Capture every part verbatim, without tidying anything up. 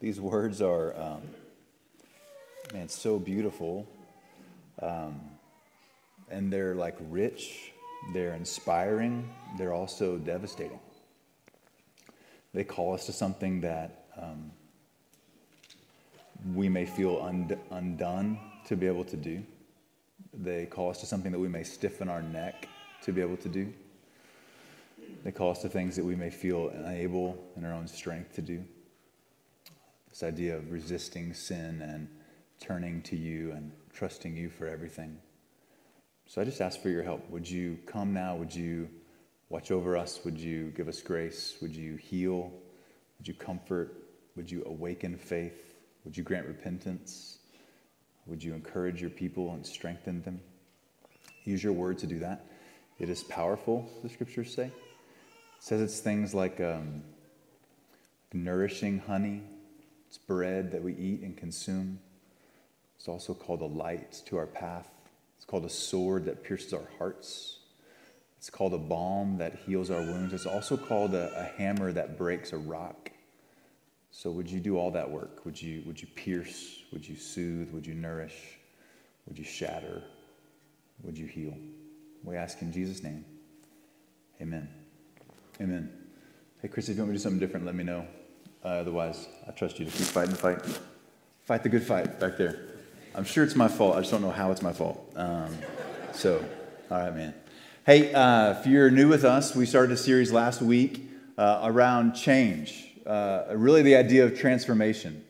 These words are, um, man, so beautiful. Um, and they're like rich, they're inspiring, they're also devastating. They call us to something that um, we may feel und- undone to be able to do. They call us to something that we may stiffen our neck to be able to do. They call us to things that we may feel unable in our own strength to do. This idea of resisting sin and turning to you and trusting you for everything. So I just ask for your help. Would you come now? Would you watch over us? Would you give us grace? Would you heal? Would you comfort? Would you awaken faith? Would you grant repentance? Would you encourage your people and strengthen them? Use your word to do that. It is powerful, the scriptures say. It says it's things like um, nourishing honey. It's bread that we eat and consume. It's also called a light to our path. It's called a sword that pierces our hearts. It's called a balm that heals our wounds. It's also called a, a hammer that breaks a rock. So would you do all that work? Would you, would you pierce? Would you soothe? Would you nourish? Would you shatter? Would you heal? We ask in Jesus' name. Amen. Amen. Hey, Chris, if you want me to do something different, let me know. Uh, otherwise, I trust you to keep fighting the fight. Fight the good fight back there. I'm sure it's my fault. I just don't know how it's my fault. Um, so, all right, man. Hey, uh, if you're new with us, we started a series last week uh, around change, uh, really the idea of transformation.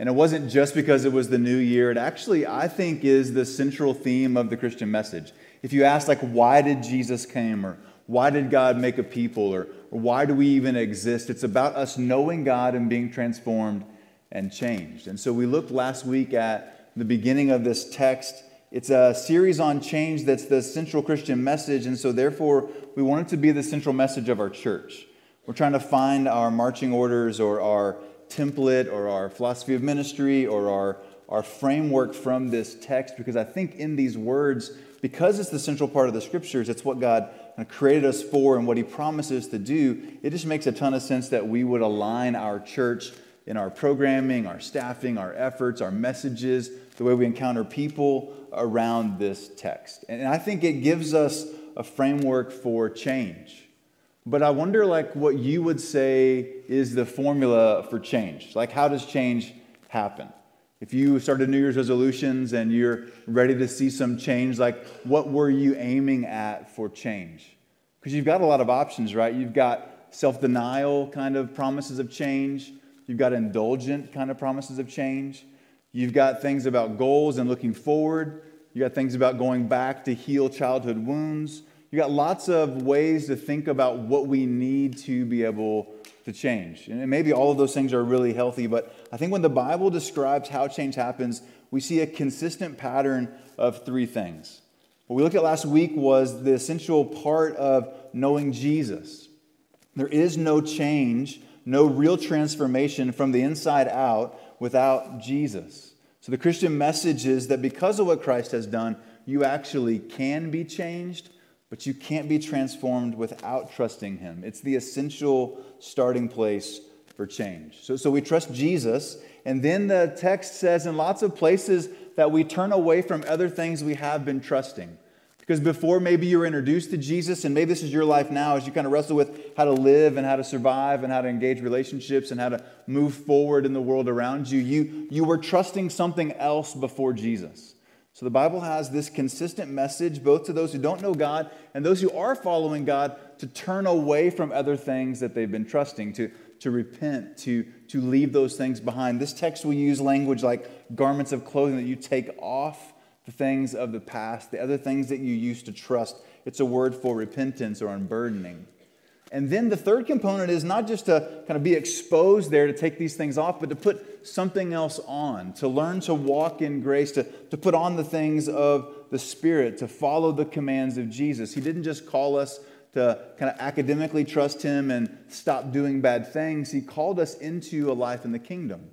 And it wasn't just because it was the new year. It actually, I think, is the central theme of the Christian message. If you ask, like, why did Jesus come, or why did God make a people, or, or why do we even exist, it's about us knowing God and being transformed and changed. And so we looked last week at the beginning of this text. It's a series on change that's the central Christian message, and so therefore we want it to be the central message of our church. We're trying to find our marching orders or our template or our philosophy of ministry or our, our framework from this text, because I think in these words, because it's the central part of the Scriptures, it's what God created us for and what He promises to do, it just makes a ton of sense that we would align our church in our programming, our staffing, our efforts, our messages, the way we encounter people around this text. And I think it gives us a framework for change. But I wonder, like, what you would say is the formula for change. Like, how does change happen? If you started New Year's resolutions and you're ready to see some change, like, what were you aiming at for change? Because you've got a lot of options, right? You've got self-denial kind of promises of change. You've got indulgent kind of promises of change. You've got things about goals and looking forward. You've got things about going back to heal childhood wounds. You've got lots of ways to think about what we need to be able to change. And maybe all of those things are really healthy, but I think when the Bible describes how change happens, we see a consistent pattern of three things. What we looked at last week was the essential part of knowing Jesus. There is no change, no real transformation from the inside out without Jesus. So the Christian message is that because of what Christ has done, you actually can be changed, but you can't be transformed without trusting Him. It's the essential starting place for change. So, so we trust Jesus, and then the text says in lots of places that we turn away from other things we have been trusting. Because before, maybe you were introduced to Jesus, and maybe this is your life now as you kind of wrestle with how to live and how to survive and how to engage relationships and how to move forward in the world around you. You, you were trusting something else before Jesus. So the Bible has this consistent message, both to those who don't know God and those who are following God, to turn away from other things that they've been trusting, to, to repent, to, to leave those things behind. This text will use language like garments of clothing, that you take off the things of the past, the other things that you used to trust. It's a word for repentance or unburdening. And then the third component is not just to kind of be exposed there to take these things off, but to put something else on, to learn to walk in grace, to, to put on the things of the Spirit, to follow the commands of Jesus. He didn't just call us to kind of academically trust Him and stop doing bad things. He called us into a life in the kingdom.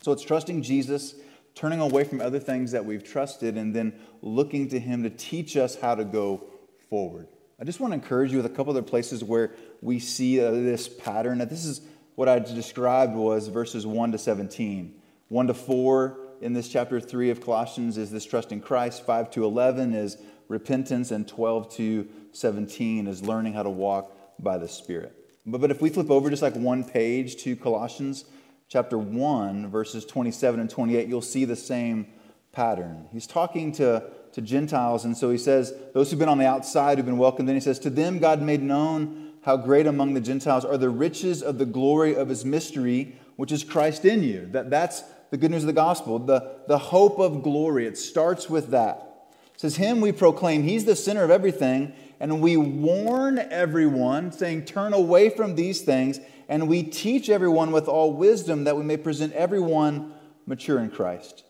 So it's trusting Jesus, turning away from other things that we've trusted, and then looking to Him to teach us how to go forward. I just want to encourage you with a couple other places where we see uh, this pattern. Now, this is what I described was verses one to seventeen. one to four in this chapter three of Colossians is this trust in Christ. five to eleven is repentance, and twelve to seventeen is learning how to walk by the Spirit. But, but if we flip over just like one page to Colossians chapter one, verses twenty-seven and twenty-eight, you'll see the same pattern. He's talking to, to Gentiles, and so he says, those who've been on the outside, who've been welcomed, then he says, to them God made known how great among the Gentiles are the riches of the glory of His mystery, which is Christ in you. That, that's the good news of the gospel, the, the hope of glory. It starts with that. It says, Him we proclaim, He's the center of everything, and we warn everyone, saying, turn away from these things, and we teach everyone with all wisdom that we may present everyone mature in Christ.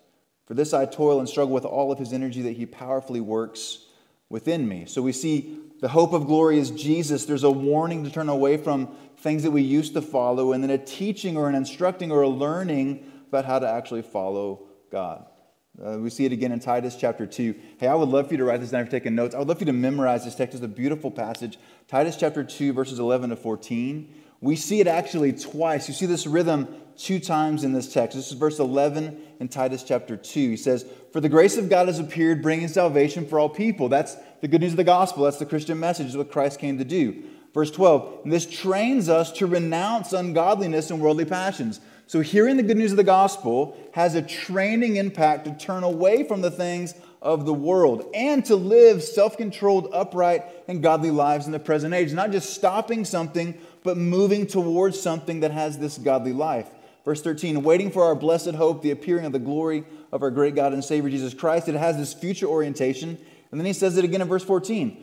For this I toil and struggle with all of His energy that He powerfully works within me. So we see the hope of glory is Jesus. There's a warning to turn away from things that we used to follow, and then a teaching or an instructing or a learning about how to actually follow God. Uh, we see it again in Titus chapter two. Hey, I would love for you to write this down if you're taking notes. I would love for you to memorize this text. It's a beautiful passage. Titus chapter two, verses eleven to fourteen. We see it actually twice. You see this rhythm two times in this text. This is verse eleven in Titus chapter two. He says, for the grace of God has appeared, bringing salvation for all people. That's the good news of the gospel. That's the Christian message. That's what Christ came to do. Verse twelve, and this trains us to renounce ungodliness and worldly passions. So hearing the good news of the gospel has a training impact to turn away from the things of the world and to live self-controlled, upright, and godly lives in the present age. Not just stopping something, but moving towards something that has this godly life. Verse thirteen, waiting for our blessed hope, the appearing of the glory of our great God and Savior Jesus Christ. It has this future orientation. And then he says it again in verse fourteen.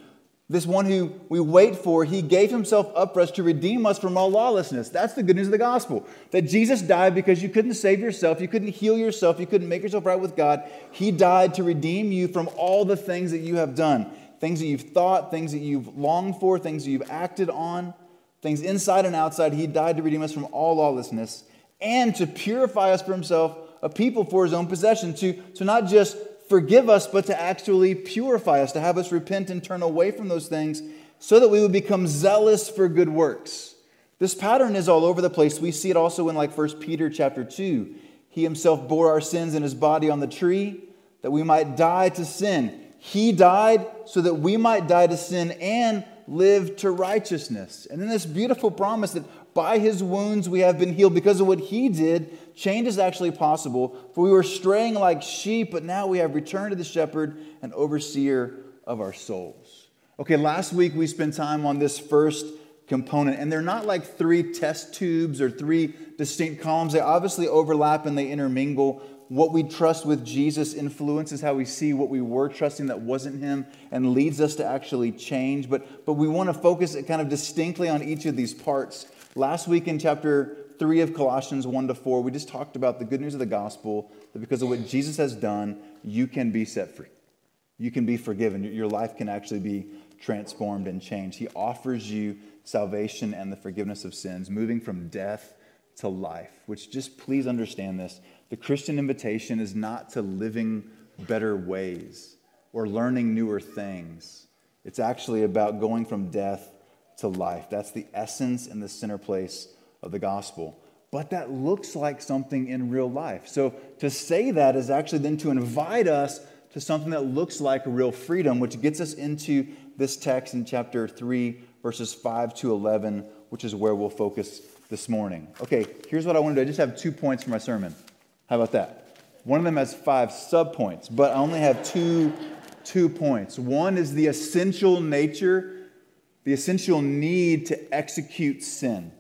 This one who we wait for, he gave himself up for us to redeem us from all lawlessness. That's the good news of the gospel. That Jesus died because you couldn't save yourself, you couldn't heal yourself, you couldn't make yourself right with God. He died to redeem you from all the things that you have done. Things that you've thought, things that you've longed for, things that you've acted on, things inside and outside. He died to redeem us from all lawlessness and to purify us for himself, a people for his own possession, to, to not just forgive us, but to actually purify us, to have us repent and turn away from those things so that we would become zealous for good works. This pattern is all over the place. We see it also in like First Peter chapter two. He himself bore our sins in his body on the tree that we might die to sin. He died so that we might die to sin and live to righteousness. And then this beautiful promise that by his wounds we have been healed. Because of what he did, change is actually possible. For we were straying like sheep, but now we have returned to the shepherd and overseer of our souls. Okay, last week we spent time on this first component. And they're not like three test tubes or three distinct columns. They obviously overlap and they intermingle. What we trust with Jesus influences how we see what we were trusting that wasn't him and leads us to actually change. But, but we want to focus it kind of distinctly on each of these parts. Last week in chapter three of Colossians one to four, we just talked about the good news of the gospel, that because of what Jesus has done, you can be set free. You can be forgiven. Your life can actually be transformed and changed. He offers you salvation and the forgiveness of sins, moving from death to life, which just please understand this. The Christian invitation is not to living better ways or learning newer things. It's actually about going from death to life. That's the essence and the center place of the gospel. But that looks like something in real life. So to say that is actually then to invite us to something that looks like real freedom, which gets us into this text in chapter three, verses five to eleven, which is where we'll focus this morning. Okay, here's what I want to do. I just have two points for my sermon. How about that? One of them has five subpoints, but I only have two, two points. One is the essential nature, the essential need to execute sin.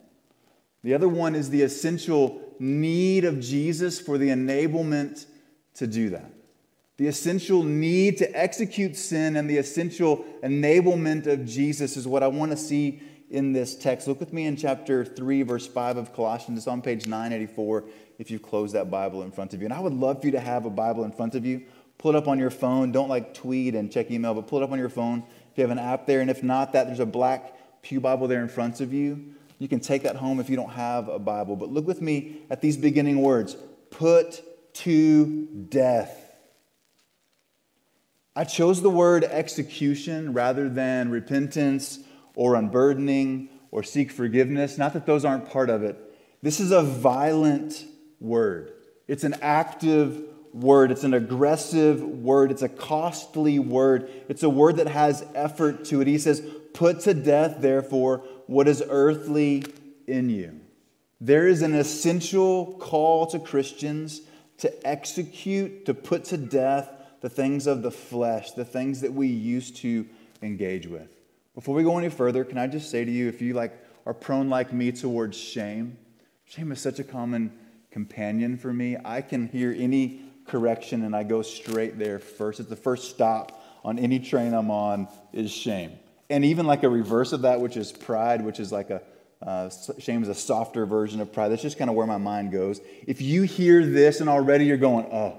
The other one is the essential need of Jesus for the enablement to do that. The essential need to execute sin and the essential enablement of Jesus is what I want to see in this text. Look with me in chapter three, verse five of Colossians. It's on page nine eighty-four if you close that Bible in front of you. And I would love for you to have a Bible in front of you. Pull it up on your phone. Don't like tweet and check email, but pull it up on your phone if you have an app there. And if not that, there's a black pew Bible there in front of you. You can take that home if you don't have a Bible. But look with me at these beginning words. Put to death. I chose the word execution rather than repentance, or unburdening, or seek forgiveness. Not that those aren't part of it. This is a violent word. It's an active word. It's an aggressive word. It's a costly word. It's a word that has effort to it. He says, put to death, therefore, what is earthly in you. There is an essential call to Christians to execute, to put to death the things of the flesh, the things that we used to engage with. Before we go any further, can I just say to you, if you like are prone like me towards shame, shame is such a common companion for me. I can hear any correction and I go straight there first. It's the first stop on any train I'm on is shame. And even like a reverse of that, which is pride, which is like a Uh, shame is a softer version of pride. That's just kind of where my mind goes. If you hear this and already you're going, oh,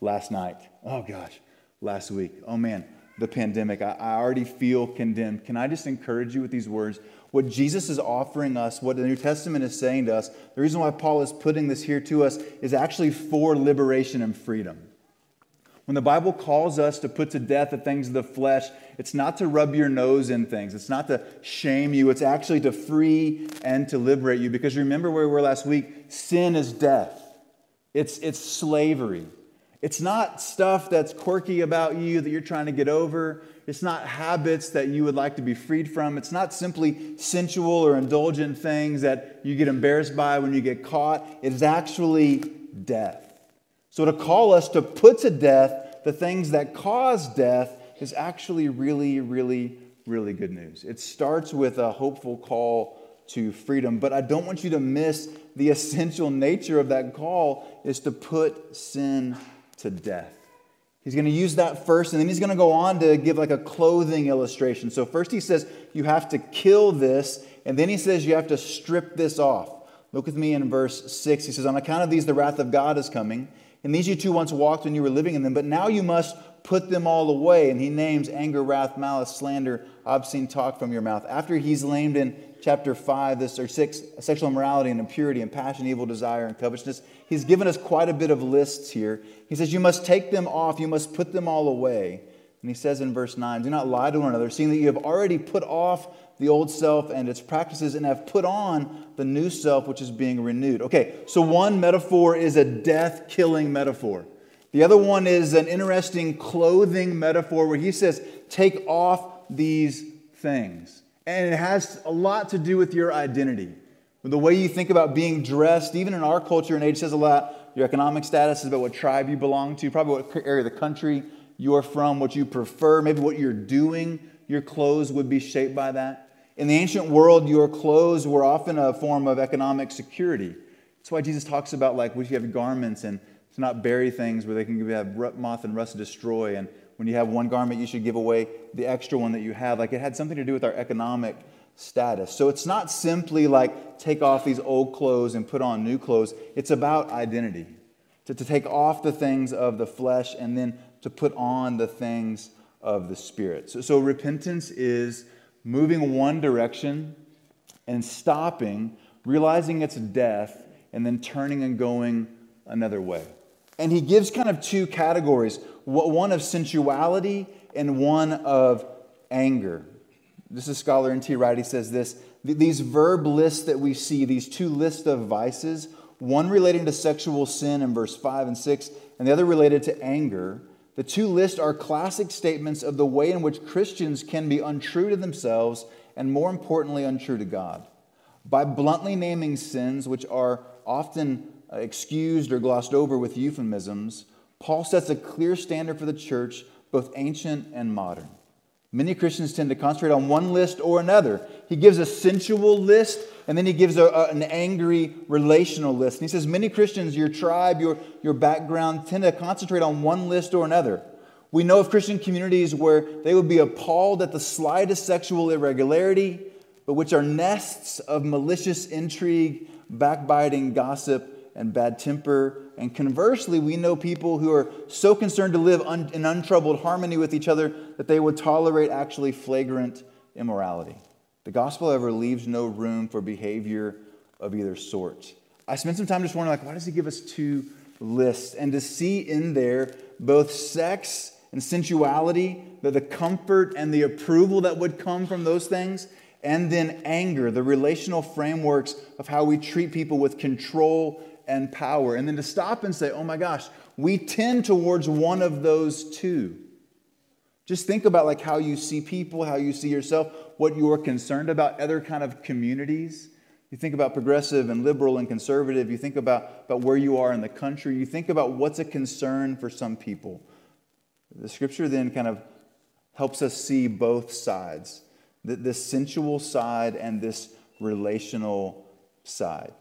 last night. Oh, gosh, last week. Oh, man, the pandemic. I, I already feel condemned. Can I just encourage you with these words? What Jesus is offering us, what the New Testament is saying to us, the reason why Paul is putting this here to us is actually for liberation and freedom. When the Bible calls us to put to death the things of the flesh, it's not to rub your nose in things. It's not to shame you. It's actually to free and to liberate you. Because remember where we were last week, sin is death. It's, it's slavery. It's not stuff that's quirky about you that you're trying to get over. It's not habits that you would like to be freed from. It's not simply sensual or indulgent things that you get embarrassed by when you get caught. It is actually death. So to call us to put to death the things that cause death is actually really, really, really good news. It starts with a hopeful call to freedom, but I don't want you to miss the essential nature of that call is to put sin to death. He's going to use that first, and then he's going to go on to give like a clothing illustration. So first he says, you have to kill this, and then he says, you have to strip this off. Look with me in verse six. He says, on account of these, the wrath of God is coming. And these you two once walked when you were living in them, but now you must put them all away. And he names anger, wrath, malice, slander, obscene talk from your mouth. After he's named in chapter five, this or six, sexual immorality and impurity and passion, evil desire and covetousness, he's given us quite a bit of lists here. He says you must take them off, you must put them all away. And he says in verse nine, do not lie to one another, seeing that you have already put off the old self and its practices and have put on the new self, which is being renewed. Okay, so one metaphor is a death-killing metaphor. The other one is an interesting clothing metaphor where he says, take off these things. And it has a lot to do with your identity. The way you think about being dressed, even in our culture and age, says a lot. Your economic status is about what tribe you belong to, probably what area of the country you are from, what you prefer, maybe what you're doing. Your clothes would be shaped by that. In the ancient world, your clothes were often a form of economic security. That's why Jesus talks about, like, we should have garments and to not bury things where they can have moth and rust destroy. And when you have one garment, you should give away the extra one that you have. Like, it had something to do with our economic status. So it's not simply, like, take off these old clothes and put on new clothes. It's about identity. To, to take off the things of the flesh and then to put on the things of the Spirit. So, so repentance is moving one direction and stopping, realizing it's death, and then turning and going another way. And he gives kind of two categories, one of sensuality and one of anger. This is scholar N T Wright. He says this, these verb lists that we see, these two lists of vices, one relating to sexual sin in verse five and six, and the other related to anger. The two lists are classic statements of the way in which Christians can be untrue to themselves and, more importantly, untrue to God. By bluntly naming sins, which are often excused or glossed over with euphemisms, Paul sets a clear standard for the church, both ancient and modern. Many Christians tend to concentrate on one list or another. He gives a sensual list, and then he gives a, a, an angry relational list. And he says, many Christians, your tribe, your, your background, tend to concentrate on one list or another. We know of Christian communities where they would be appalled at the slightest sexual irregularity, but which are nests of malicious intrigue, backbiting, gossip, and bad temper. And conversely, we know people who are so concerned to live un- in untroubled harmony with each other that they would tolerate actually flagrant immorality. The gospel ever leaves no room for behavior of either sort. I spent some time just wondering, like, why does he give us two lists? And to see in there both sex and sensuality, the, the comfort and the approval that would come from those things, and then anger, the relational frameworks of how we treat people with control and power. And then to stop and say, oh my gosh, we tend towards one of those two. Just think about like how you see people, how you see yourself, what you are concerned about, other kind of communities. You think about progressive and liberal and conservative. You think about, about where you are in the country. You think about what's a concern for some people. The Scripture then kind of helps us see both sides, this sensual side and this relational side.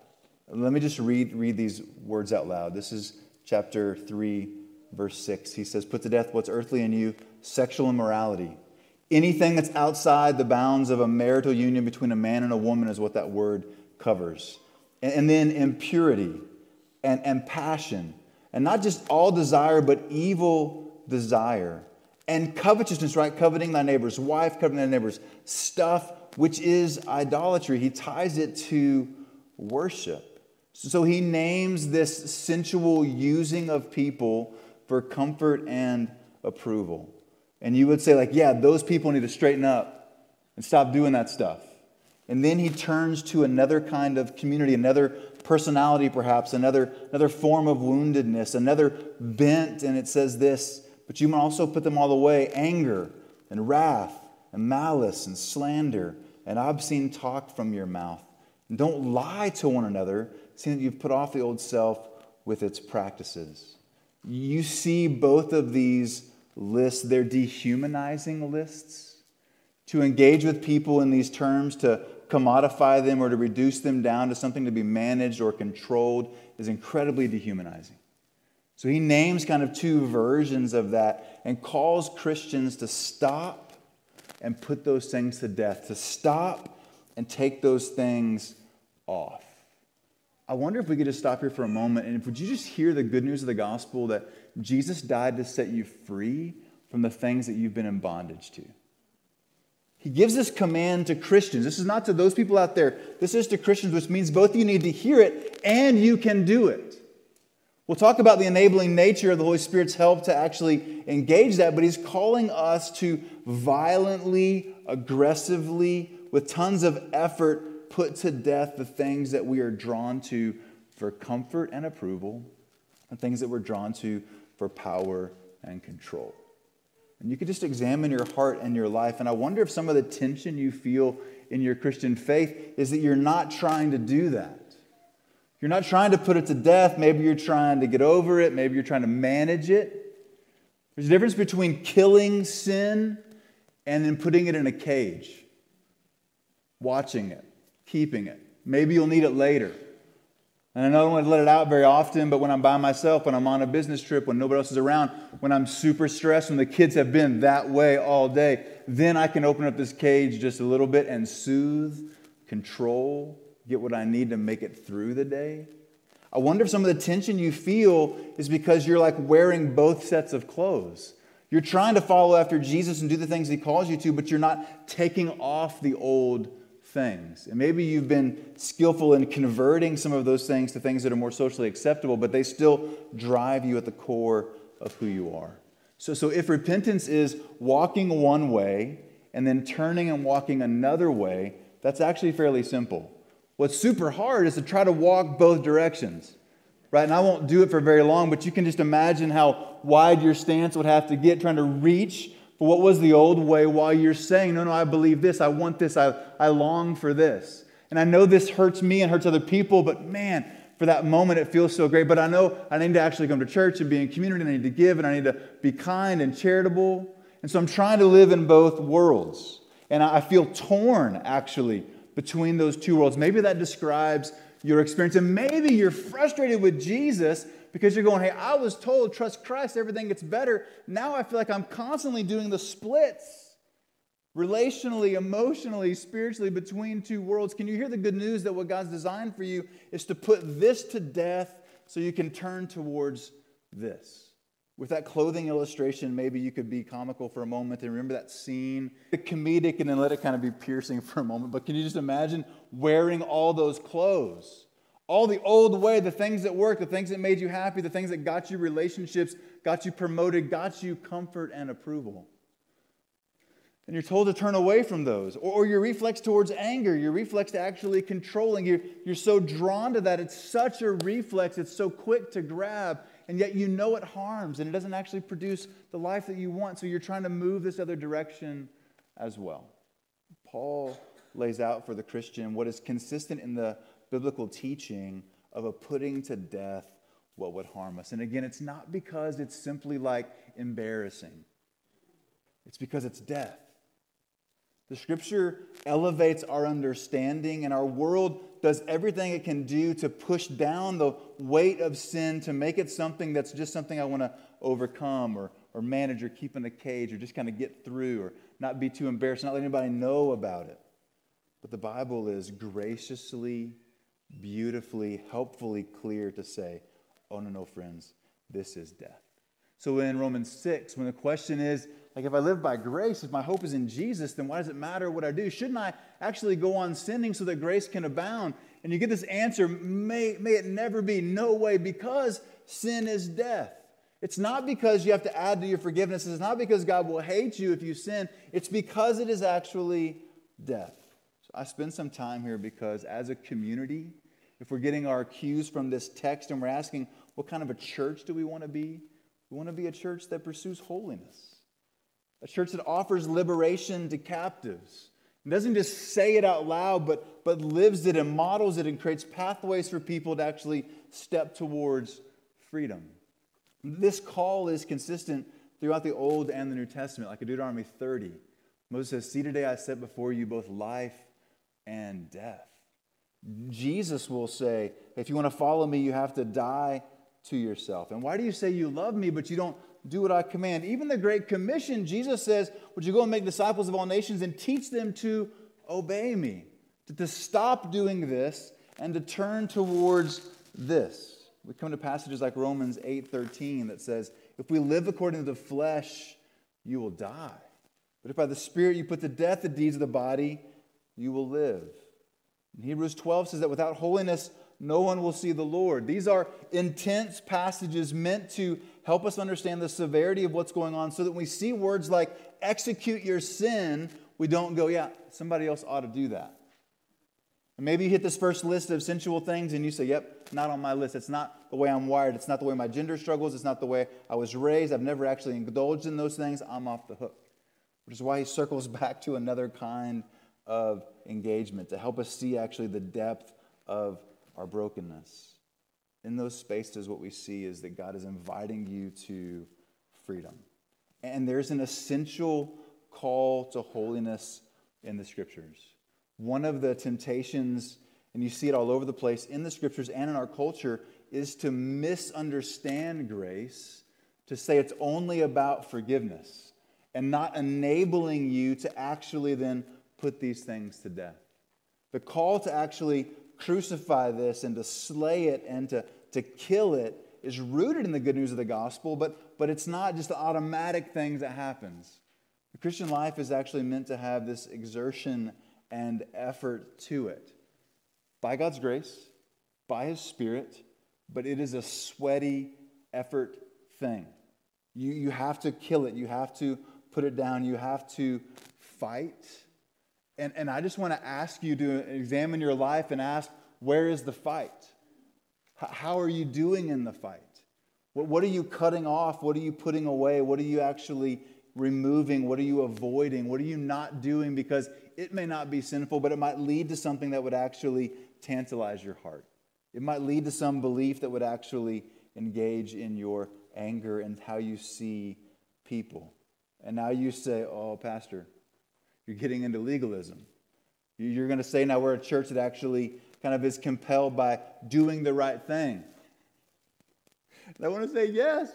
Let me just read, read these words out loud. This is chapter three, verse six. He says, "Put to death what's earthly in you, sexual immorality. Anything that's outside the bounds of a marital union between a man and a woman is what that word covers. And, and then impurity and, and passion. And not just all desire, but evil desire. And covetousness," right? Coveting thy neighbor's wife, coveting thy neighbor's stuff, which is idolatry. He ties it to worship. So he names this sensual using of people for comfort and approval. And you would say like, yeah, those people need to straighten up and stop doing that stuff. And then he turns to another kind of community, another personality perhaps, another, another form of woundedness, another bent, and it says this, "But you may also put them all away, anger and wrath and malice and slander and obscene talk from your mouth. And don't lie to one another, seeing that you've put off the old self with its practices." You see both of these lists, they're dehumanizing lists. To engage with people in these terms, to commodify them or to reduce them down to something to be managed or controlled is incredibly dehumanizing. So he names kind of two versions of that and calls Christians to stop and put those things to death, to stop and take those things off. I wonder if we could just stop here for a moment, and if would you just hear the good news of the gospel that Jesus died to set you free from the things that you've been in bondage to. He gives this command to Christians. This is not to those people out there. This is to Christians, which means both you need to hear it and you can do it. We'll talk about the enabling nature of the Holy Spirit's help to actually engage that, but he's calling us to violently, aggressively, with tons of effort, put to death the things that we are drawn to for comfort and approval, and things that we're drawn to for power and control. And you could just examine your heart and your life, and I wonder if some of the tension you feel in your Christian faith is that you're not trying to do that. You're not trying to put it to death. Maybe you're trying to get over it. Maybe you're trying to manage it. There's a difference between killing sin and then putting it in a cage, watching it, keeping it. Maybe you'll need it later. And I don't want to let it out very often, but when I'm by myself, when I'm on a business trip, when nobody else is around, when I'm super stressed, when the kids have been that way all day, then I can open up this cage just a little bit and soothe, control, get what I need to make it through the day. I wonder if some of the tension you feel is because you're like wearing both sets of clothes. You're trying to follow after Jesus and do the things he calls you to, but you're not taking off the old things. And maybe you've been skillful in converting some of those things to things that are more socially acceptable, but they still drive you at the core of who you are. So, so if repentance is walking one way and then turning and walking another way, that's actually fairly simple. What's super hard is to try to walk both directions, right? And I won't do it for very long, but you can just imagine how wide your stance would have to get trying to reach for what was the old way while you're saying, no, no, I believe this, I want this, I, I long for this. And I know this hurts me and hurts other people, but man, for that moment it feels so great. But I know I need to actually come to church and be in community, and I need to give, and I need to be kind and charitable. And so I'm trying to live in both worlds. And I feel torn, actually, between those two worlds. Maybe that describes your experience. And maybe you're frustrated with Jesus because you're going, hey, I was told, trust Christ, everything gets better. Now I feel like I'm constantly doing the splits, relationally, emotionally, spiritually, between two worlds. Can you hear the good news that what God's designed for you is to put this to death so you can turn towards this? With that clothing illustration, maybe you could be comical for a moment and remember that scene, the comedic, and then let it kind of be piercing for a moment. But can you just imagine wearing all those clothes? All the old way, the things that worked, the things that made you happy, the things that got you relationships, got you promoted, got you comfort and approval. then you're told to turn away from those. Or, or your reflex towards anger, your reflex to actually controlling. You're, you're so drawn to that. It's such a reflex. It's so quick to grab. And yet you know it harms and it doesn't actually produce the life that you want. So you're trying to move this other direction as well. Paul lays out for the Christian what is consistent in the biblical teaching of a putting to death what would harm us. And again, it's not because it's simply like embarrassing. It's because it's death. The Scripture elevates our understanding, and our world does everything it can do to push down the weight of sin, to make it something that's just something I want to overcome or, or manage or keep in a cage or just kind of get through or not be too embarrassed, not let anybody know about it. But the Bible is graciously, beautifully, helpfully clear to say, oh, no, no, friends, this is death. So in Romans six, when the question is, like, if I live by grace, if my hope is in Jesus, then why does it matter what I do? Shouldn't I actually go on sinning so that grace can abound? And you get this answer, may, may it never be, no way, because sin is death. It's not because you have to add to your forgiveness. It's not because God will hate you if you sin. It's because it is actually death. So I spend some time here because as a community, if we're getting our cues from this text and we're asking, what kind of a church do we want to be? We want to be a church that pursues holiness, a church that offers liberation to captives. It doesn't just say it out loud, but, but lives it and models it and creates pathways for people to actually step towards freedom. This call is consistent throughout the Old and the New Testament, like in Deuteronomy thirty. Moses says, see, today I set before you both life and death. Jesus will say, if you want to follow me, you have to die to yourself. And why do you say you love me, but you don't do what I command? Even the Great Commission, Jesus says, would you go and make disciples of all nations and teach them to obey me, to, to stop doing this and to turn towards this. We come to passages like Romans eight thirteen that says, if we live according to the flesh, you will die. But if by the Spirit you put to death the deeds of the body, you will live. And Hebrews twelve says that without holiness, no one will see the Lord. These are intense passages meant to help us understand the severity of what's going on so that when we see words like execute your sin, we don't go, yeah, somebody else ought to do that. And maybe you hit this first list of sensual things and you say, yep, not on my list. It's not the way I'm wired. It's not the way my gender struggles. It's not the way I was raised. I've never actually indulged in those things. I'm off the hook. Which is why he circles back to another kind of engagement to help us see actually the depth of our brokenness. In those spaces, what we see is that God is inviting you to freedom. And there's an essential call to holiness in the Scriptures. One of the temptations, and you see it all over the place in the Scriptures and in our culture, is to misunderstand grace, to say it's only about forgiveness and not enabling you to actually then put these things to death. The call to actually crucify this and to slay it and to, to kill it is rooted in the good news of the gospel, but, but it's not just the automatic thing that happens. The Christian life is actually meant to have this exertion and effort to it. By God's grace, by His Spirit, but it is a sweaty effort thing. You, you have to kill it. You have to put it down. You have to fight. And, and I just want to ask you to examine your life and ask, where is the fight? H- how are you doing in the fight? What, what are you cutting off? What are you putting away? What are you actually removing? What are you avoiding? What are you not doing? Because it may not be sinful, but it might lead to something that would actually tantalize your heart. It might lead to some belief that would actually engage in your anger and how you see people. And now you say, oh, Pastor, you're getting into legalism. You're going to say now we're a church that actually kind of is compelled by doing the right thing. And I want to say yes.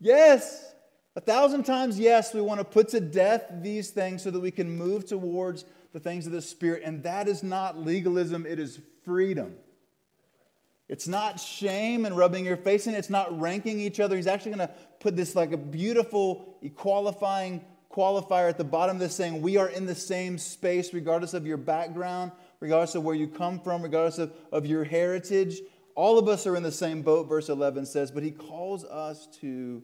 Yes. A thousand times yes, we want to put to death these things so that we can move towards the things of the Spirit. And that is not legalism. It is freedom. It's not shame and rubbing your face in it. It's not ranking each other. He's actually going to put this like a beautiful qualifying qualifier at the bottom of this saying, we are in the same space regardless of your background, regardless of where you come from, regardless of, of your heritage. All of us are in the same boat, verse eleven says, but He calls us to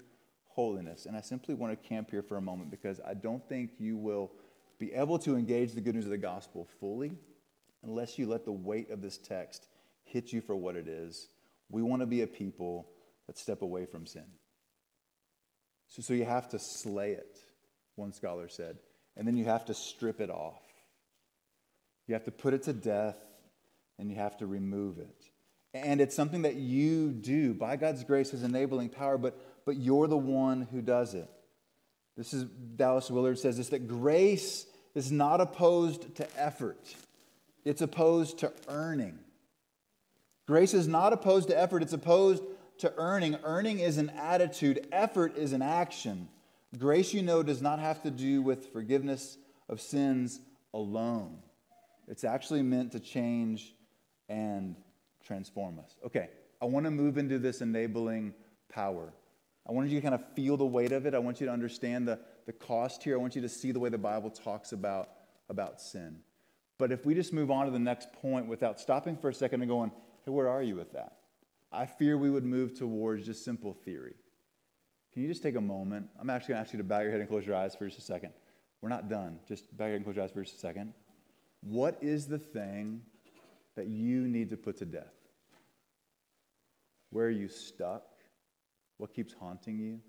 holiness. And I simply want to camp here for a moment because I don't think you will be able to engage the good news of the gospel fully unless you let the weight of this text hit you for what it is. We want to be a people that step away from sin. So, so you have to slay it, one scholar said, and then you have to strip it off. You have to put it to death, and you have to remove it. And it's something that you do by God's grace, His enabling power, but, but you're the one who does it. This is, Dallas Willard says this, that grace is not opposed to effort. It's opposed to earning. Grace is not opposed to effort. It's opposed to earning. Earning is an attitude. Effort is an action. Grace, you know, does not have to do with forgiveness of sins alone. It's actually meant to change and transform us. Okay, I want to move into this enabling power. I wanted you to kind of feel the weight of it. I want you to understand the, the cost here. I want you to see the way the Bible talks about, about sin. But if we just move on to the next point without stopping for a second and going, hey, where are you with that? I fear we would move towards just simple theory. Can you just take a moment? I'm actually going to ask you to bow your head and close your eyes for just a second. We're not done. Just bow your head and close your eyes for just a second. What is the thing that you need to put to death? Where are you stuck? What keeps haunting you?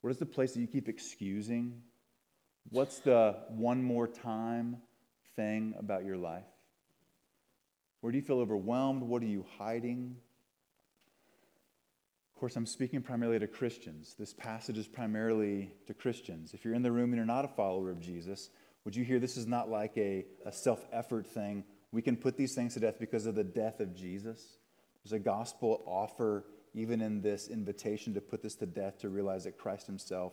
What is the place that you keep excusing? What's the one more time thing about your life? Where do you feel overwhelmed? What are you hiding? Of course, I'm speaking primarily to Christians. This passage is primarily to Christians. If you're in the room and you're not a follower of Jesus, would you hear this is not like a, a self-effort thing? We can put these things to death because of the death of Jesus. There's a gospel offer even in this invitation to put this to death, to realize that Christ himself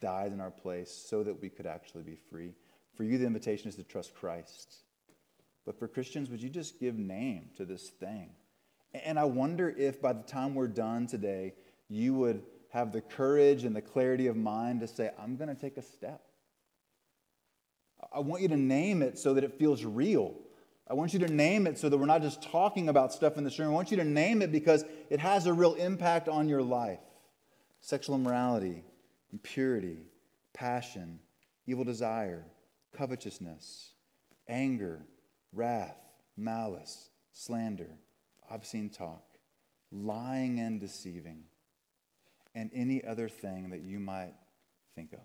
died in our place so that we could actually be free. For you, the invitation is to trust Christ. But for Christians, would you just give name to this thing? And I wonder if by the time we're done today, you would have the courage and the clarity of mind to say, I'm going to take a step. I want you to name it so that it feels real. I want you to name it so that we're not just talking about stuff in this room. I want you to name it because it has a real impact on your life. Sexual immorality, impurity, passion, evil desire, covetousness, anger, wrath, malice, slander, obscene talk, lying and deceiving, and any other thing that you might think of.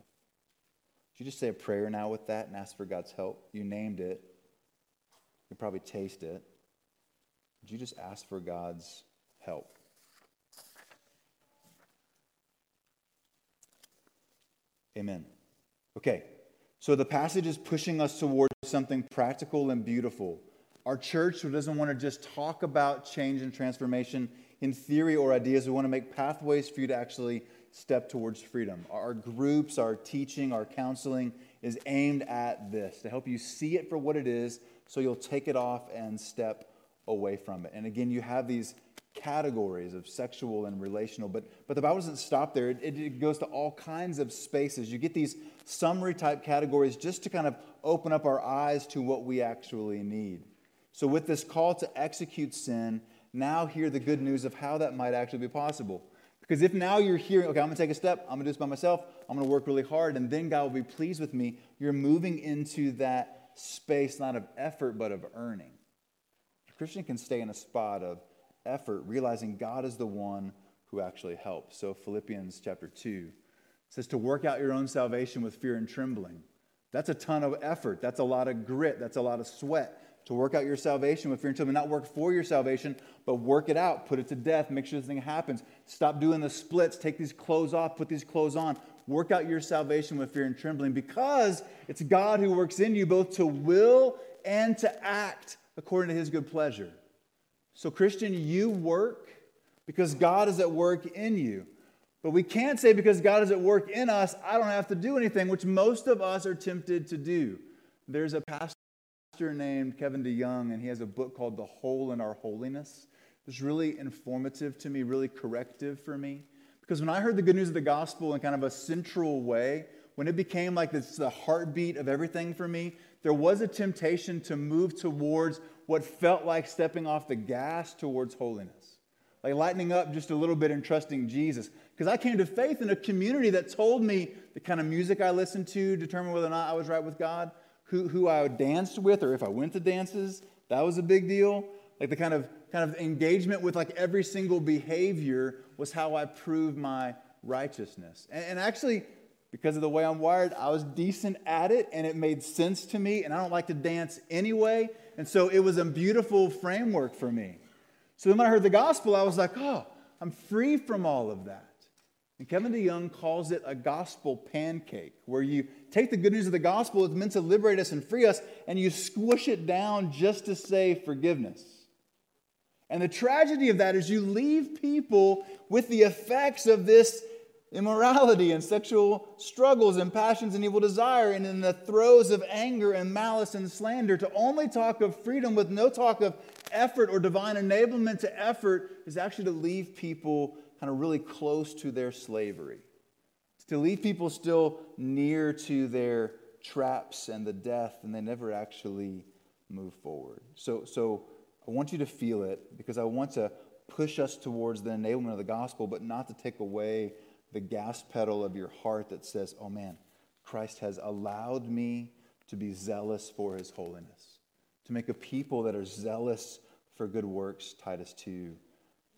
You just say a prayer now with that and ask for God's help. You named it. You probably taste it. Would you just ask for God's help? Amen. Okay, so the passage is pushing us towards something practical and beautiful. Our church doesn't want to just talk about change and transformation in theory or ideas. We want to make pathways for you to actually step towards freedom. Our groups, our teaching, our counseling is aimed at this, to help you see it for what it is so you'll take it off and step away from it. And again, you have these categories of sexual and relational, but, but the Bible doesn't stop there. It, it goes to all kinds of spaces. You get these summary type categories just to kind of open up our eyes to what we actually need. So with this call to execute sin, now hear the good news of how that might actually be possible. Because if now you're hearing, okay, I'm going to take a step, I'm going to do this by myself, I'm going to work really hard, and then God will be pleased with me, you're moving into that space not of effort, but of earning. A Christian can stay in a spot of effort, realizing God is the one who actually helps. So Philippians chapter two says to work out your own salvation with fear and trembling. That's a ton of effort. That's a lot of grit. That's a lot of sweat. To work out your salvation with fear and trembling, not work for your salvation, but work it out, put it to death, make sure this thing happens. Stop doing the splits, take these clothes off, put these clothes on. Work out your salvation with fear and trembling because it's God who works in you both to will and to act according to His good pleasure. So Christian, you work because God is at work in you. But we can't say because God is at work in us, I don't have to do anything, which most of us are tempted to do. There's a pastor named Kevin DeYoung, and he has a book called The Hole in Our Holiness. It's really informative to me, really corrective for me. Because when I heard the good news of the gospel in kind of a central way, when it became like this, the heartbeat of everything for me, there was a temptation to move towards what felt like stepping off the gas towards holiness. like lightening up just a little bit and trusting Jesus. Because I came to faith in a community that told me the kind of music I listened to determined whether or not I was right with God, who who I danced with, or if I went to dances, that was a big deal. Like the kind of kind of engagement with like every single behavior was how I proved my righteousness. And, and actually, because of the way I'm wired, I was decent at it, and it made sense to me, and I don't like to dance anyway, and so it was a beautiful framework for me. So then when I heard the gospel, I was like, oh, I'm free from all of that. And Kevin DeYoung calls it a gospel pancake, where you take the good news of the gospel, it's meant to liberate us and free us, and you squish it down just to say forgiveness. And the tragedy of that is you leave people with the effects of this immorality and sexual struggles and passions and evil desire, and in the throes of anger and malice and slander, to only talk of freedom with no talk of effort or divine enablement to effort is actually to leave people kind of really close to their slavery. It's to leave people still near to their traps and the death, and they never actually move forward. So, so I want you to feel it, because I want to push us towards the enablement of the gospel, but not to take away the gas pedal of your heart that says, oh man, Christ has allowed me to be zealous for his holiness, to make a people that are zealous for good works, Titus two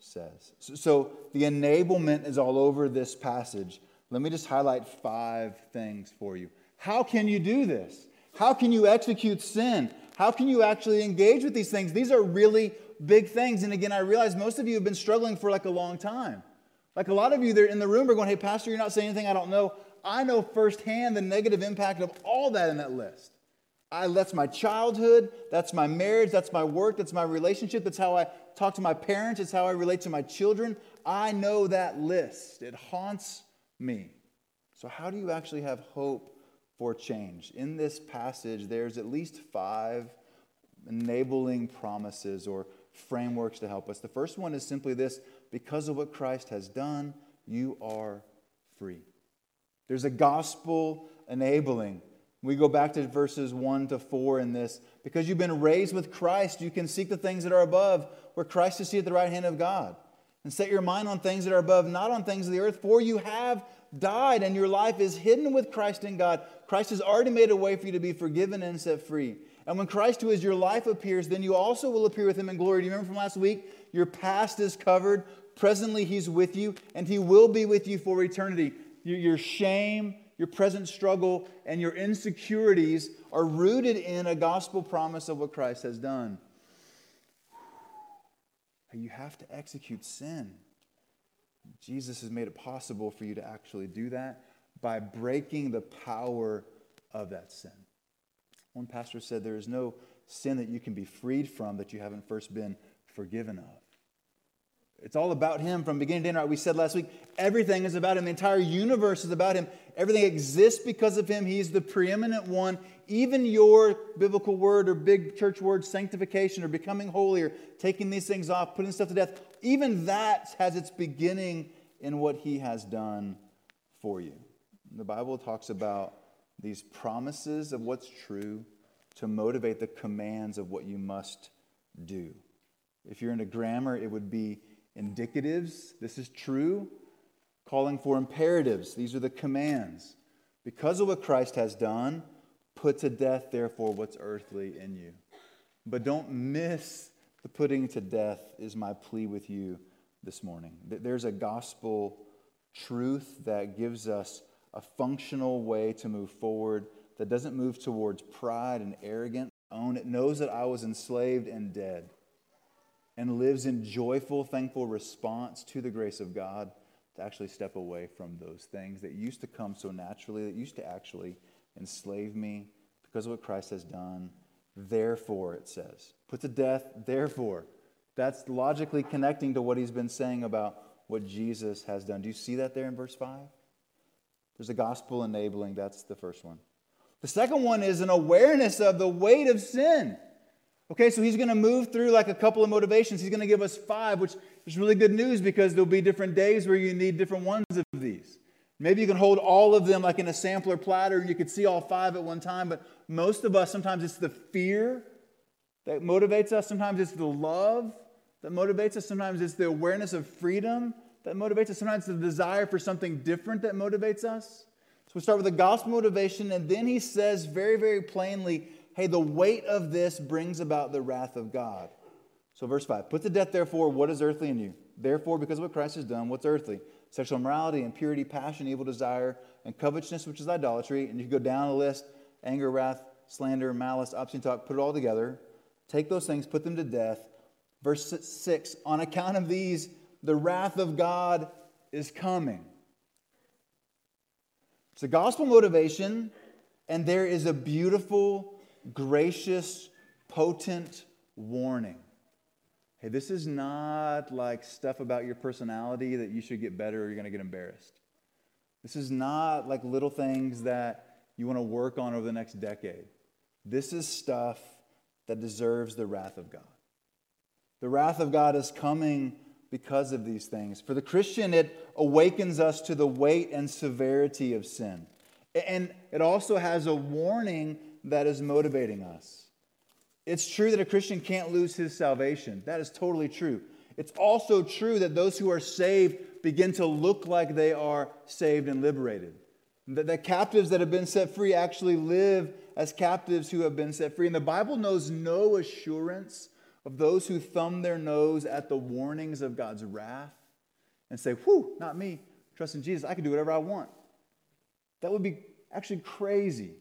says. So, so the enablement is all over this passage. Let me just highlight five things for you. How can you do this? How can you execute sin? How can you actually engage with these things? These are really big things. And again, I realize most of you have been struggling for like a long time. Like a lot of you there in the room are going, hey, Pastor, you're not saying anything I don't know. I know firsthand the negative impact of all that in that list. I, that's my childhood. That's my marriage. That's my work. That's my relationship. That's how I talk to my parents. It's how I relate to my children. I know that list. It haunts me. So how do you actually have hope for change? In this passage, there's at least five enabling promises or frameworks to help us. The first one is simply this: because of what Christ has done, you are free. There's a gospel enabling. We go back to verses one to four in this. Because you've been raised with Christ, you can seek the things that are above, where Christ is seated at the right hand of God. And set your mind on things that are above, not on things of the earth. For you have died, and your life is hidden with Christ in God. Christ has already made a way for you to be forgiven and set free. And when Christ, who is your life, appears, then you also will appear with him in glory. Do you remember from last week? Your past is covered. Presently, he's with you, and he will be with you for eternity. Your shame, your present struggle, and your insecurities are rooted in a gospel promise of what Christ has done. You have to execute sin. Jesus has made it possible for you to actually do that by breaking the power of that sin. One pastor said there is no sin that you can be freed from that you haven't first been forgiven of. It's all about him from beginning to end, right? We said last week, everything is about him. The entire universe is about him. Everything exists because of him. He's the preeminent one. Even your biblical word or big church word, sanctification or becoming holy or taking these things off, putting stuff to death, even that has its beginning in what he has done for you. The Bible talks about these promises of what's true to motivate the commands of what you must do. If you're into grammar, it would be indicatives, this is true, calling for imperatives, these are the commands. Because of what Christ has done, put to death, therefore, what's earthly in you. But don't miss the putting to death is my plea with you this morning. There's a gospel truth that gives us a functional way to move forward that doesn't move towards pride and arrogance. Own it knows that I was enslaved and dead, and lives in joyful, thankful response to the grace of God to actually step away from those things that used to come so naturally, that used to actually enslave me. Because of what Christ has done, therefore, it says. Put to death, therefore. That's logically connecting to what he's been saying about what Jesus has done. Do you see that there in verse five? There's a gospel enabling. That's the first one. The second one is an awareness of the weight of sin. Okay, so he's going to move through like a couple of motivations. He's going to give us five, which is really good news because there'll be different days where you need different ones of these. Maybe you can hold all of them like in a sampler platter and you could see all five at one time, but most of us, sometimes it's the fear that motivates us. Sometimes it's the love that motivates us. Sometimes it's the awareness of freedom that motivates us. Sometimes it's the desire for something different that motivates us. So we start with the gospel motivation, and then he says very, very plainly, hey, the weight of this brings about the wrath of God. So verse five, put to death, therefore, what is earthly in you. Therefore, because of what Christ has done, what's earthly? Sexual immorality, impurity, passion, evil desire, and covetousness, which is idolatry. And you go down the list, anger, wrath, slander, malice, obscene talk, put it all together. Take those things, put them to death. Verse six, on account of these, the wrath of God is coming. It's a gospel motivation, and there is a beautiful, gracious, potent warning. Hey, this is not like stuff about your personality that you should get better or you're going to get embarrassed. This is not like little things that you want to work on over the next decade. This is stuff that deserves the wrath of God. The wrath of God is coming because of these things. For the Christian, it awakens us to the weight and severity of sin. And it also has a warning that is motivating us. It's true that a Christian can't lose his salvation. That is totally true. It's also true that those who are saved begin to look like they are saved and liberated. That the captives that have been set free actually live as captives who have been set free. And the Bible knows no assurance of those who thumb their nose at the warnings of God's wrath and say, whew, not me. Trust in Jesus. I can do whatever I want. That would be actually crazy.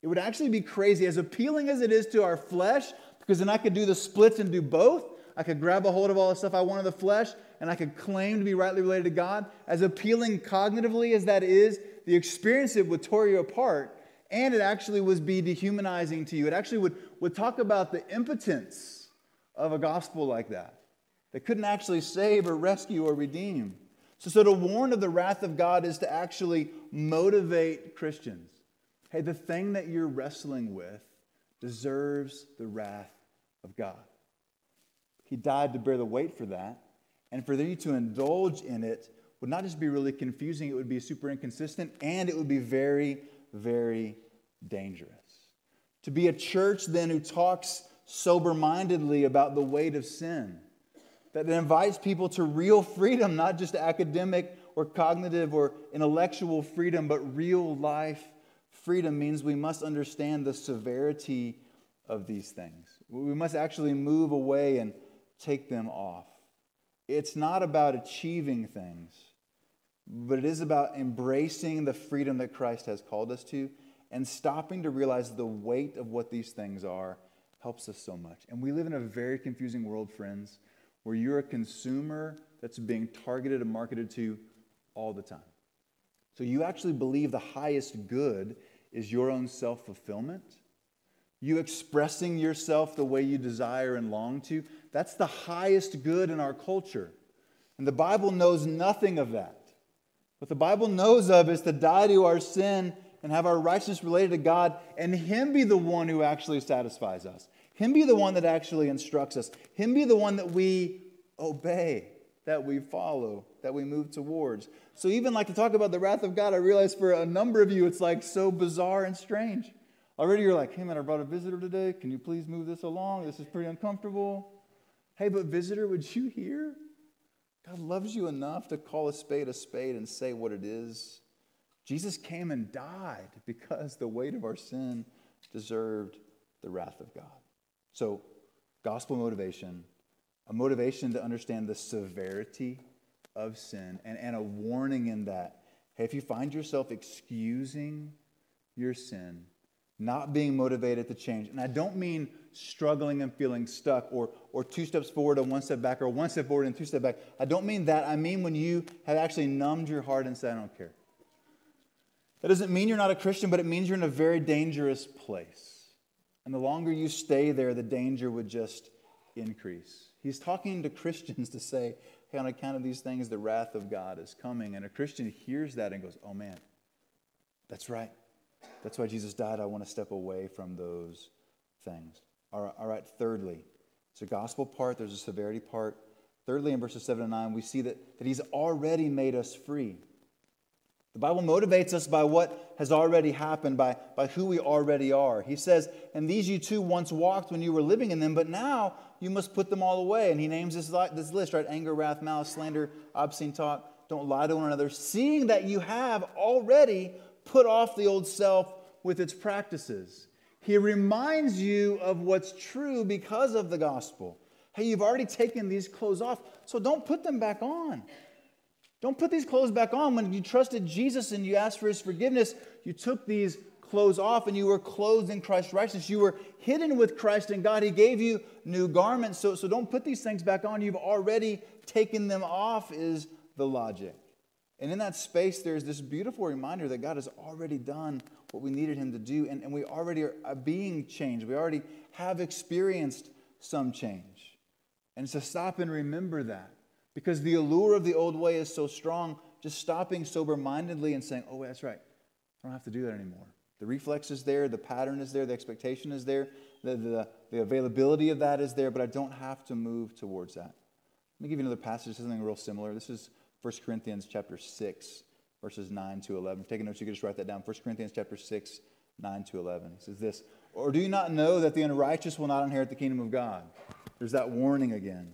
It would actually be crazy, as appealing as it is to our flesh, because then I could do the splits and do both. I could grab a hold of all the stuff I want in the flesh, and I could claim to be rightly related to God. As appealing cognitively as that is, the experience it would tore you apart, and it actually would be dehumanizing to you. It actually would, would talk about the impotence of a gospel like that, that couldn't actually save or rescue or redeem. So, so to warn of the wrath of God is to actually motivate Christians. Hey, the thing that you're wrestling with deserves the wrath of God. He died to bear the weight for that. And for you to indulge in it would not just be really confusing, it would be super inconsistent, and it would be very, very dangerous. To be a church then who talks sober-mindedly about the weight of sin, that invites people to real freedom, not just academic or cognitive or intellectual freedom, but real life freedom, means we must understand the severity of these things. We must actually move away and take them off. It's not about achieving things, but it is about embracing the freedom that Christ has called us to, and stopping to realize the weight of what these things are helps us so much. And we live in a very confusing world, friends, where you're a consumer that's being targeted and marketed to all the time. So you actually believe the highest good is your own self-fulfillment, you expressing yourself the way you desire and long to. That's the highest good in our culture. And the Bible knows nothing of that. What the Bible knows of is to die to our sin and have our righteousness related to God, and Him be the one who actually satisfies us. Him be the one that actually instructs us. Him be the one that we obey, that we follow, that we move towards. So even like to talk about the wrath of God, I realize for a number of you, it's like so bizarre and strange. Already you're like, hey man, I brought a visitor today. Can you please move this along? This is pretty uncomfortable. Hey, but visitor, would you hear? God loves you enough to call a spade a spade and say what it is. Jesus came and died because the weight of our sin deserved the wrath of God. So gospel motivation, a motivation to understand the severity of sin, and, and a warning in that. Hey, if you find yourself excusing your sin, not being motivated to change, and I don't mean struggling and feeling stuck, or or two steps forward and one step back, or one step forward and two step back. I don't mean that. I mean when you have actually numbed your heart and said, I don't care. That doesn't mean you're not a Christian, but it means you're in a very dangerous place. And the longer you stay there, the danger would just increase. He's talking to Christians to say, hey, on account of these things, the wrath of God is coming. And a Christian hears that and goes, oh man, that's right. That's why Jesus died. I want to step away from those things. All right, all right. Thirdly, it's a gospel part. There's a severity part. Thirdly, in verses seven and nine, we see that, that He's already made us free. The Bible motivates us by what has already happened, by, by who we already are. He says, and these you too once walked when you were living in them, but now you must put them all away. And he names this, this list, right? Anger, wrath, malice, slander, obscene talk. Don't lie to one another. Seeing that you have already put off the old self with its practices. He reminds you of what's true because of the gospel. Hey, you've already taken these clothes off, so don't put them back on. Don't put these clothes back on. When you trusted Jesus and you asked for his forgiveness, you took these clothes off and you were clothed in Christ's righteousness. You were hidden with Christ in God. He gave you new garments. So, so don't put these things back on. You've already taken them off is the logic. And in that space, there's this beautiful reminder that God has already done what we needed him to do. And, and we already are being changed. We already have experienced some change. And it's to stop and remember that. Because the allure of the old way is so strong, just stopping sober-mindedly and saying, oh, that's right, I don't have to do that anymore. The reflex is there, the pattern is there, the expectation is there, the, the, the availability of that is there, but I don't have to move towards that. Let me give you another passage, something real similar. This is First Corinthians chapter six, verses nine to eleven. Take a note, you can just write that down. First Corinthians chapter six, nine to eleven. It says this, or do you not know that the unrighteous will not inherit the kingdom of God? There's that warning again.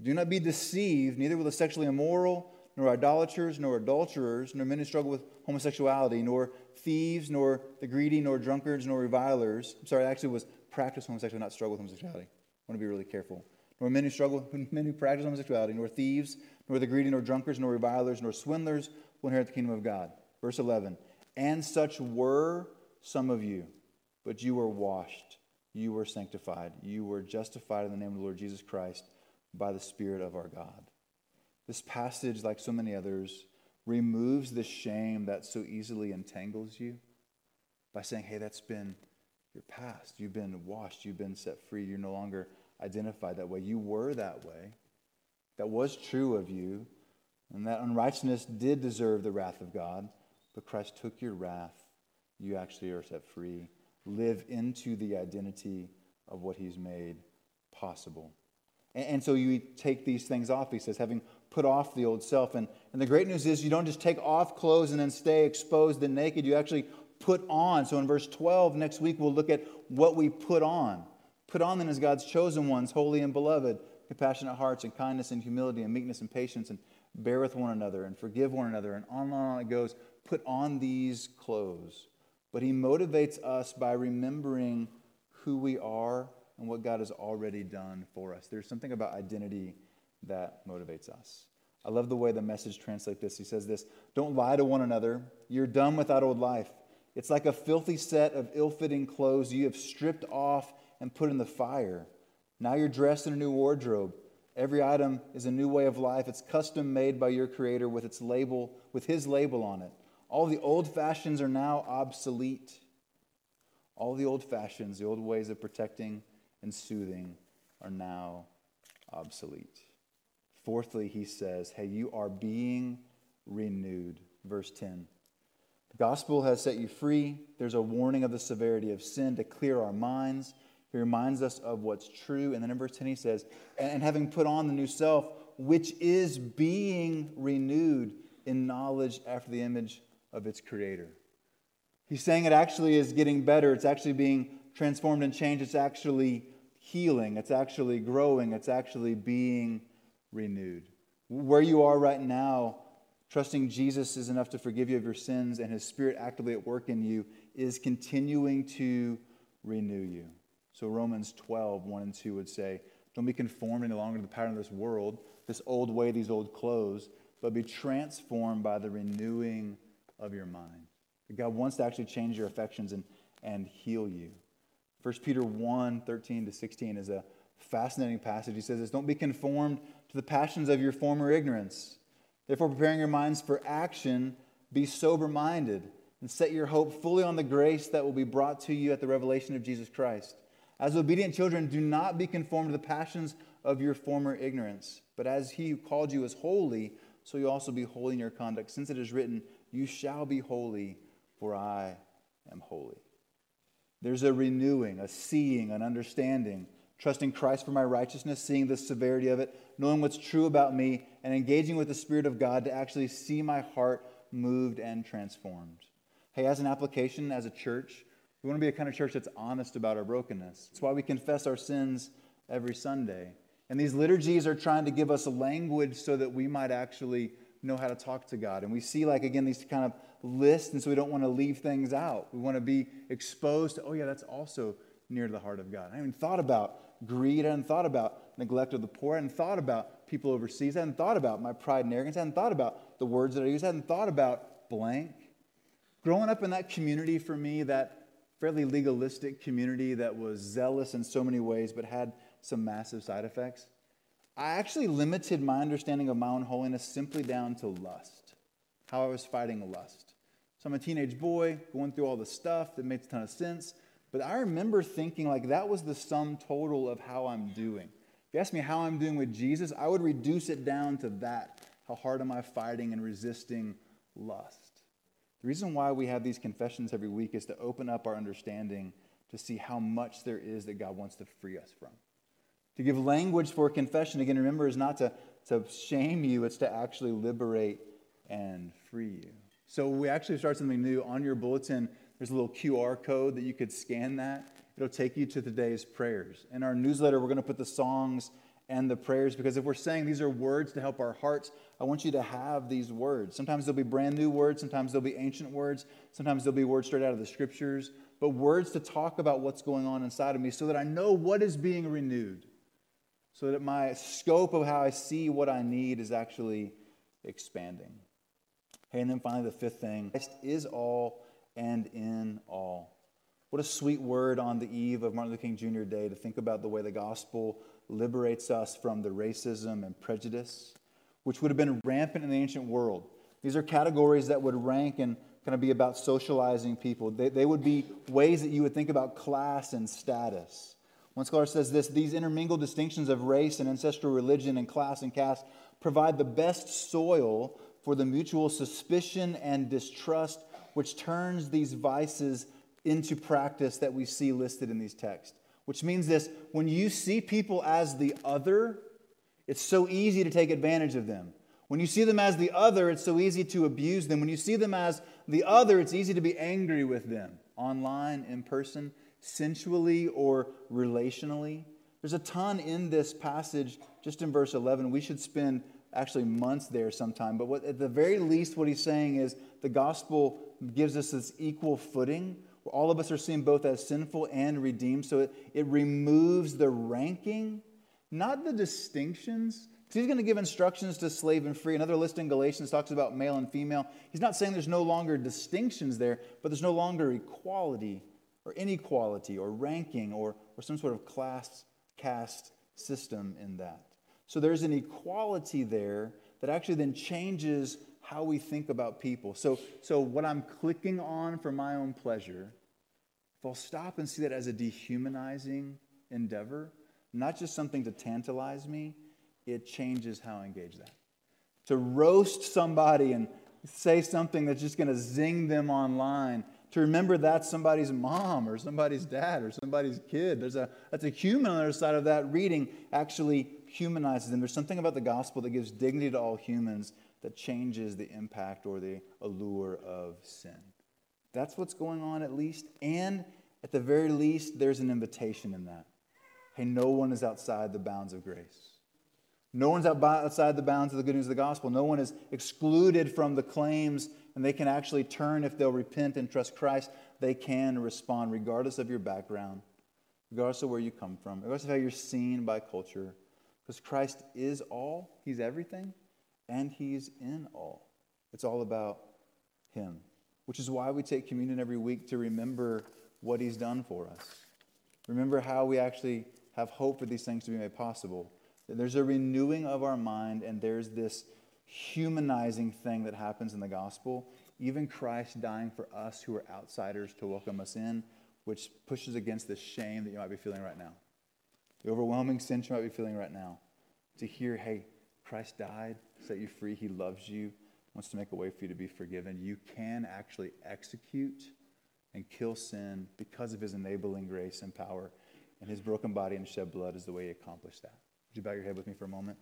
Do not be deceived, neither will the sexually immoral, nor idolaters, nor adulterers, nor men who struggle with homosexuality, nor thieves, nor the greedy, nor drunkards, nor revilers. I'm sorry, it actually was practice homosexuality, not struggle with homosexuality. I want to be really careful. Nor men who struggle, men who practice homosexuality, nor thieves, nor the greedy, nor drunkards, nor revilers, nor swindlers will inherit the kingdom of God. Verse eleven, and such were some of you, but you were washed, you were sanctified, you were justified in the name of the Lord Jesus Christ by the Spirit of our God. This passage, like so many others, removes the shame that so easily entangles you by saying, hey, that's been your past. You've been washed. You've been set free. You're no longer identified that way. You were that way. That was true of you. And that unrighteousness did deserve the wrath of God. But Christ took your wrath. You actually are set free. Live into the identity of what he's made possible. And so you take these things off, he says, having put off the old self. And, and the great news is you don't just take off clothes and then stay exposed and naked. You actually put on. So in verse twelve, next week, we'll look at what we put on. Put on then as God's chosen ones, holy and beloved, compassionate hearts and kindness and humility and meekness and patience and bear with one another and forgive one another. And on and on it goes. Put on these clothes. But he motivates us by remembering who we are and what God has already done for us. There's something about identity that motivates us. I love the way the Message translates this. He says this, don't lie to one another. You're done with that old life. It's like a filthy set of ill-fitting clothes you have stripped off and put in the fire. Now you're dressed in a new wardrobe. Every item is a new way of life. It's custom made by your Creator with its label, with his label on it. All the old fashions are now obsolete. All the old fashions, the old ways of protecting and soothing are now obsolete. Fourthly, he says, hey, you are being renewed. Verse ten. The gospel has set you free. There's a warning of the severity of sin to clear our minds. He reminds us of what's true. And then in verse ten he says, and having put on the new self, which is being renewed in knowledge after the image of its creator. He's saying it actually is getting better. It's actually being transformed and changed, it's actually healing, it's actually growing, it's actually being renewed. Where you are right now, trusting Jesus is enough to forgive you of your sins and his Spirit actively at work in you is continuing to renew you. So Romans twelve, one and two would say, don't be conformed any longer to the pattern of this world, this old way, these old clothes, but be transformed by the renewing of your mind. God wants to actually change your affections and, and heal you. First Peter one, thirteen to sixteen is a fascinating passage. He says this, don't be conformed to the passions of your former ignorance. Therefore, preparing your minds for action, be sober-minded and set your hope fully on the grace that will be brought to you at the revelation of Jesus Christ. As obedient children, do not be conformed to the passions of your former ignorance, but as he who called you is holy, so you also be holy in your conduct. Since it is written, you shall be holy, for I am holy. There's a renewing, a seeing, an understanding, trusting Christ for my righteousness, seeing the severity of it, knowing what's true about me, and engaging with the Spirit of God to actually see my heart moved and transformed. Hey, as an application, as a church, we want to be a kind of church that's honest about our brokenness. It's why we confess our sins every Sunday. And these liturgies are trying to give us a language so that we might actually know how to talk to God. And we see, like, again, these kind of lists, and so we don't want to leave things out. We want to be exposed to, oh, yeah, that's also near to the heart of God. I haven't thought about greed. I hadn't thought about neglect of the poor. I hadn't thought about people overseas. I hadn't thought about my pride and arrogance. I hadn't thought about the words that I use. I hadn't thought about blank. Growing up in that community for me, that fairly legalistic community that was zealous in so many ways but had some massive side effects, I actually limited my understanding of my own holiness simply down to lust, how I was fighting lust. So I'm a teenage boy going through all the stuff that makes a ton of sense, but I remember thinking like that was the sum total of how I'm doing. If you ask me how I'm doing with Jesus, I would reduce it down to that. How hard am I fighting and resisting lust? The reason why we have these confessions every week is to open up our understanding to see how much there is that God wants to free us from. To give language for confession, again, remember, is not to, to shame you, it's to actually liberate and free you. So we actually start something new. On your bulletin, there's a little Q R code that you could scan that. It'll take you to today's prayers. In our newsletter, we're going to put the songs and the prayers, because if we're saying these are words to help our hearts, I want you to have these words. Sometimes they'll be brand new words. Sometimes they'll be ancient words. Sometimes they'll be words straight out of the scriptures. But words to talk about what's going on inside of me so that I know what is being renewed. So that my scope of how I see what I need is actually expanding. Hey, and then finally the fifth thing, Christ is all and in all. What a sweet word on the eve of Martin Luther King Junior Day to think about the way the gospel liberates us from the racism and prejudice, which would have been rampant in the ancient world. These are categories that would rank and kind of be about socializing people. They, they would be ways that you would think about class and status. One scholar says this, these intermingled distinctions of race and ancestral religion and class and caste provide the best soil for the mutual suspicion and distrust which turns these vices into practice that we see listed in these texts. Which means this, when you see people as the other, it's so easy to take advantage of them. When you see them as the other, it's so easy to abuse them. When you see them as the other, it's easy to be angry with them, online, in person, sensually or relationally. There's a ton in this passage, just in verse eleven. We should spend actually months there sometime. But what, at the very least, what he's saying is the gospel gives us this equal footing. Where all of us are seen both as sinful and redeemed. So it, it removes the ranking, not the distinctions. He's going to give instructions to slave and free. Another list in Galatians talks about male and female. He's not saying there's no longer distinctions there, but there's no longer equality or inequality or ranking or, or some sort of class, caste system in that. So there's an equality there that actually then changes how we think about people. So, so what I'm clicking on for my own pleasure, if I'll stop and see that as a dehumanizing endeavor, not just something to tantalize me, it changes how I engage that. To roast somebody and say something that's just going to zing them online, to remember that's somebody's mom or somebody's dad or somebody's kid. There's a that's a human on the other side of that reading actually humanizes them. There's something about the gospel that gives dignity to all humans that changes the impact or the allure of sin. That's what's going on at least. And at the very least, there's an invitation in that. Hey, no one is outside the bounds of grace. No one's outside the bounds of the good news of the gospel. No one is excluded from the claims, and they can actually turn if they'll repent and trust Christ. They can respond regardless of your background, regardless of where you come from, regardless of how you're seen by culture. Because Christ is all, He's everything, and He's in all. It's all about Him, which is why we take communion every week to remember what He's done for us. Remember how we actually have hope for these things to be made possible. There's a renewing of our mind, and there's this humanizing thing that happens in the gospel. Even Christ dying for us who are outsiders to welcome us in, which pushes against the shame that you might be feeling right now. The overwhelming sin you might be feeling right now. To hear, hey, Christ died, set you free, He loves you, wants to make a way for you to be forgiven. You can actually execute and kill sin because of His enabling grace and power. And His broken body and shed blood is the way He accomplished that. Would you bow your head with me for a moment?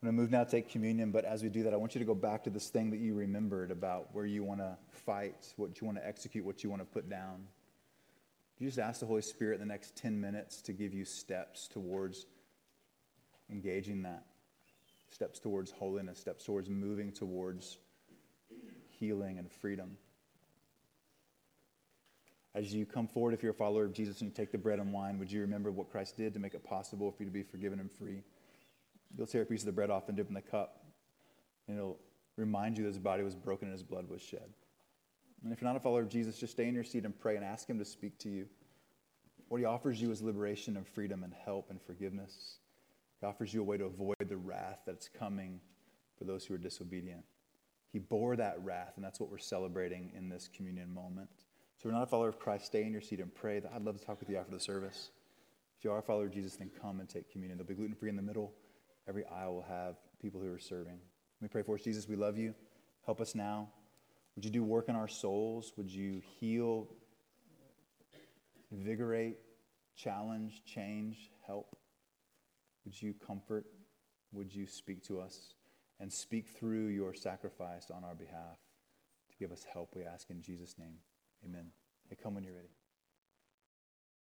I'm going to move now to take communion, but as we do that, I want you to go back to this thing that you remembered about where you want to fight, what you want to execute, what you want to put down. You just ask the Holy Spirit in the next ten minutes to give you steps towards engaging that. Steps towards holiness, steps towards moving towards healing and freedom. As you come forward, if you're a follower of Jesus and you take the bread and wine, would you remember what Christ did to make it possible for you to be forgiven and free? You'll tear a piece of the bread off and dip in the cup, and it'll remind you that his body was broken and his blood was shed. And if you're not a follower of Jesus, just stay in your seat and pray and ask him to speak to you. What he offers you is liberation and freedom and help and forgiveness. He offers you a way to avoid the wrath that's coming for those who are disobedient. He bore that wrath, and that's what we're celebrating in this communion moment. So if you're not a follower of Christ, stay in your seat and pray. I'd love to talk with you after the service. If you are a follower of Jesus, then come and take communion. There'll be gluten-free in the middle. Every aisle will have people who are serving. Let me pray for us. Jesus, we love you. Help us now. Would you do work in our souls? Would you heal, invigorate, challenge, change, help? Would you comfort? Would you speak to us and speak through your sacrifice on our behalf to give us help, we ask in Jesus' name. Amen. Hey, come when you're ready.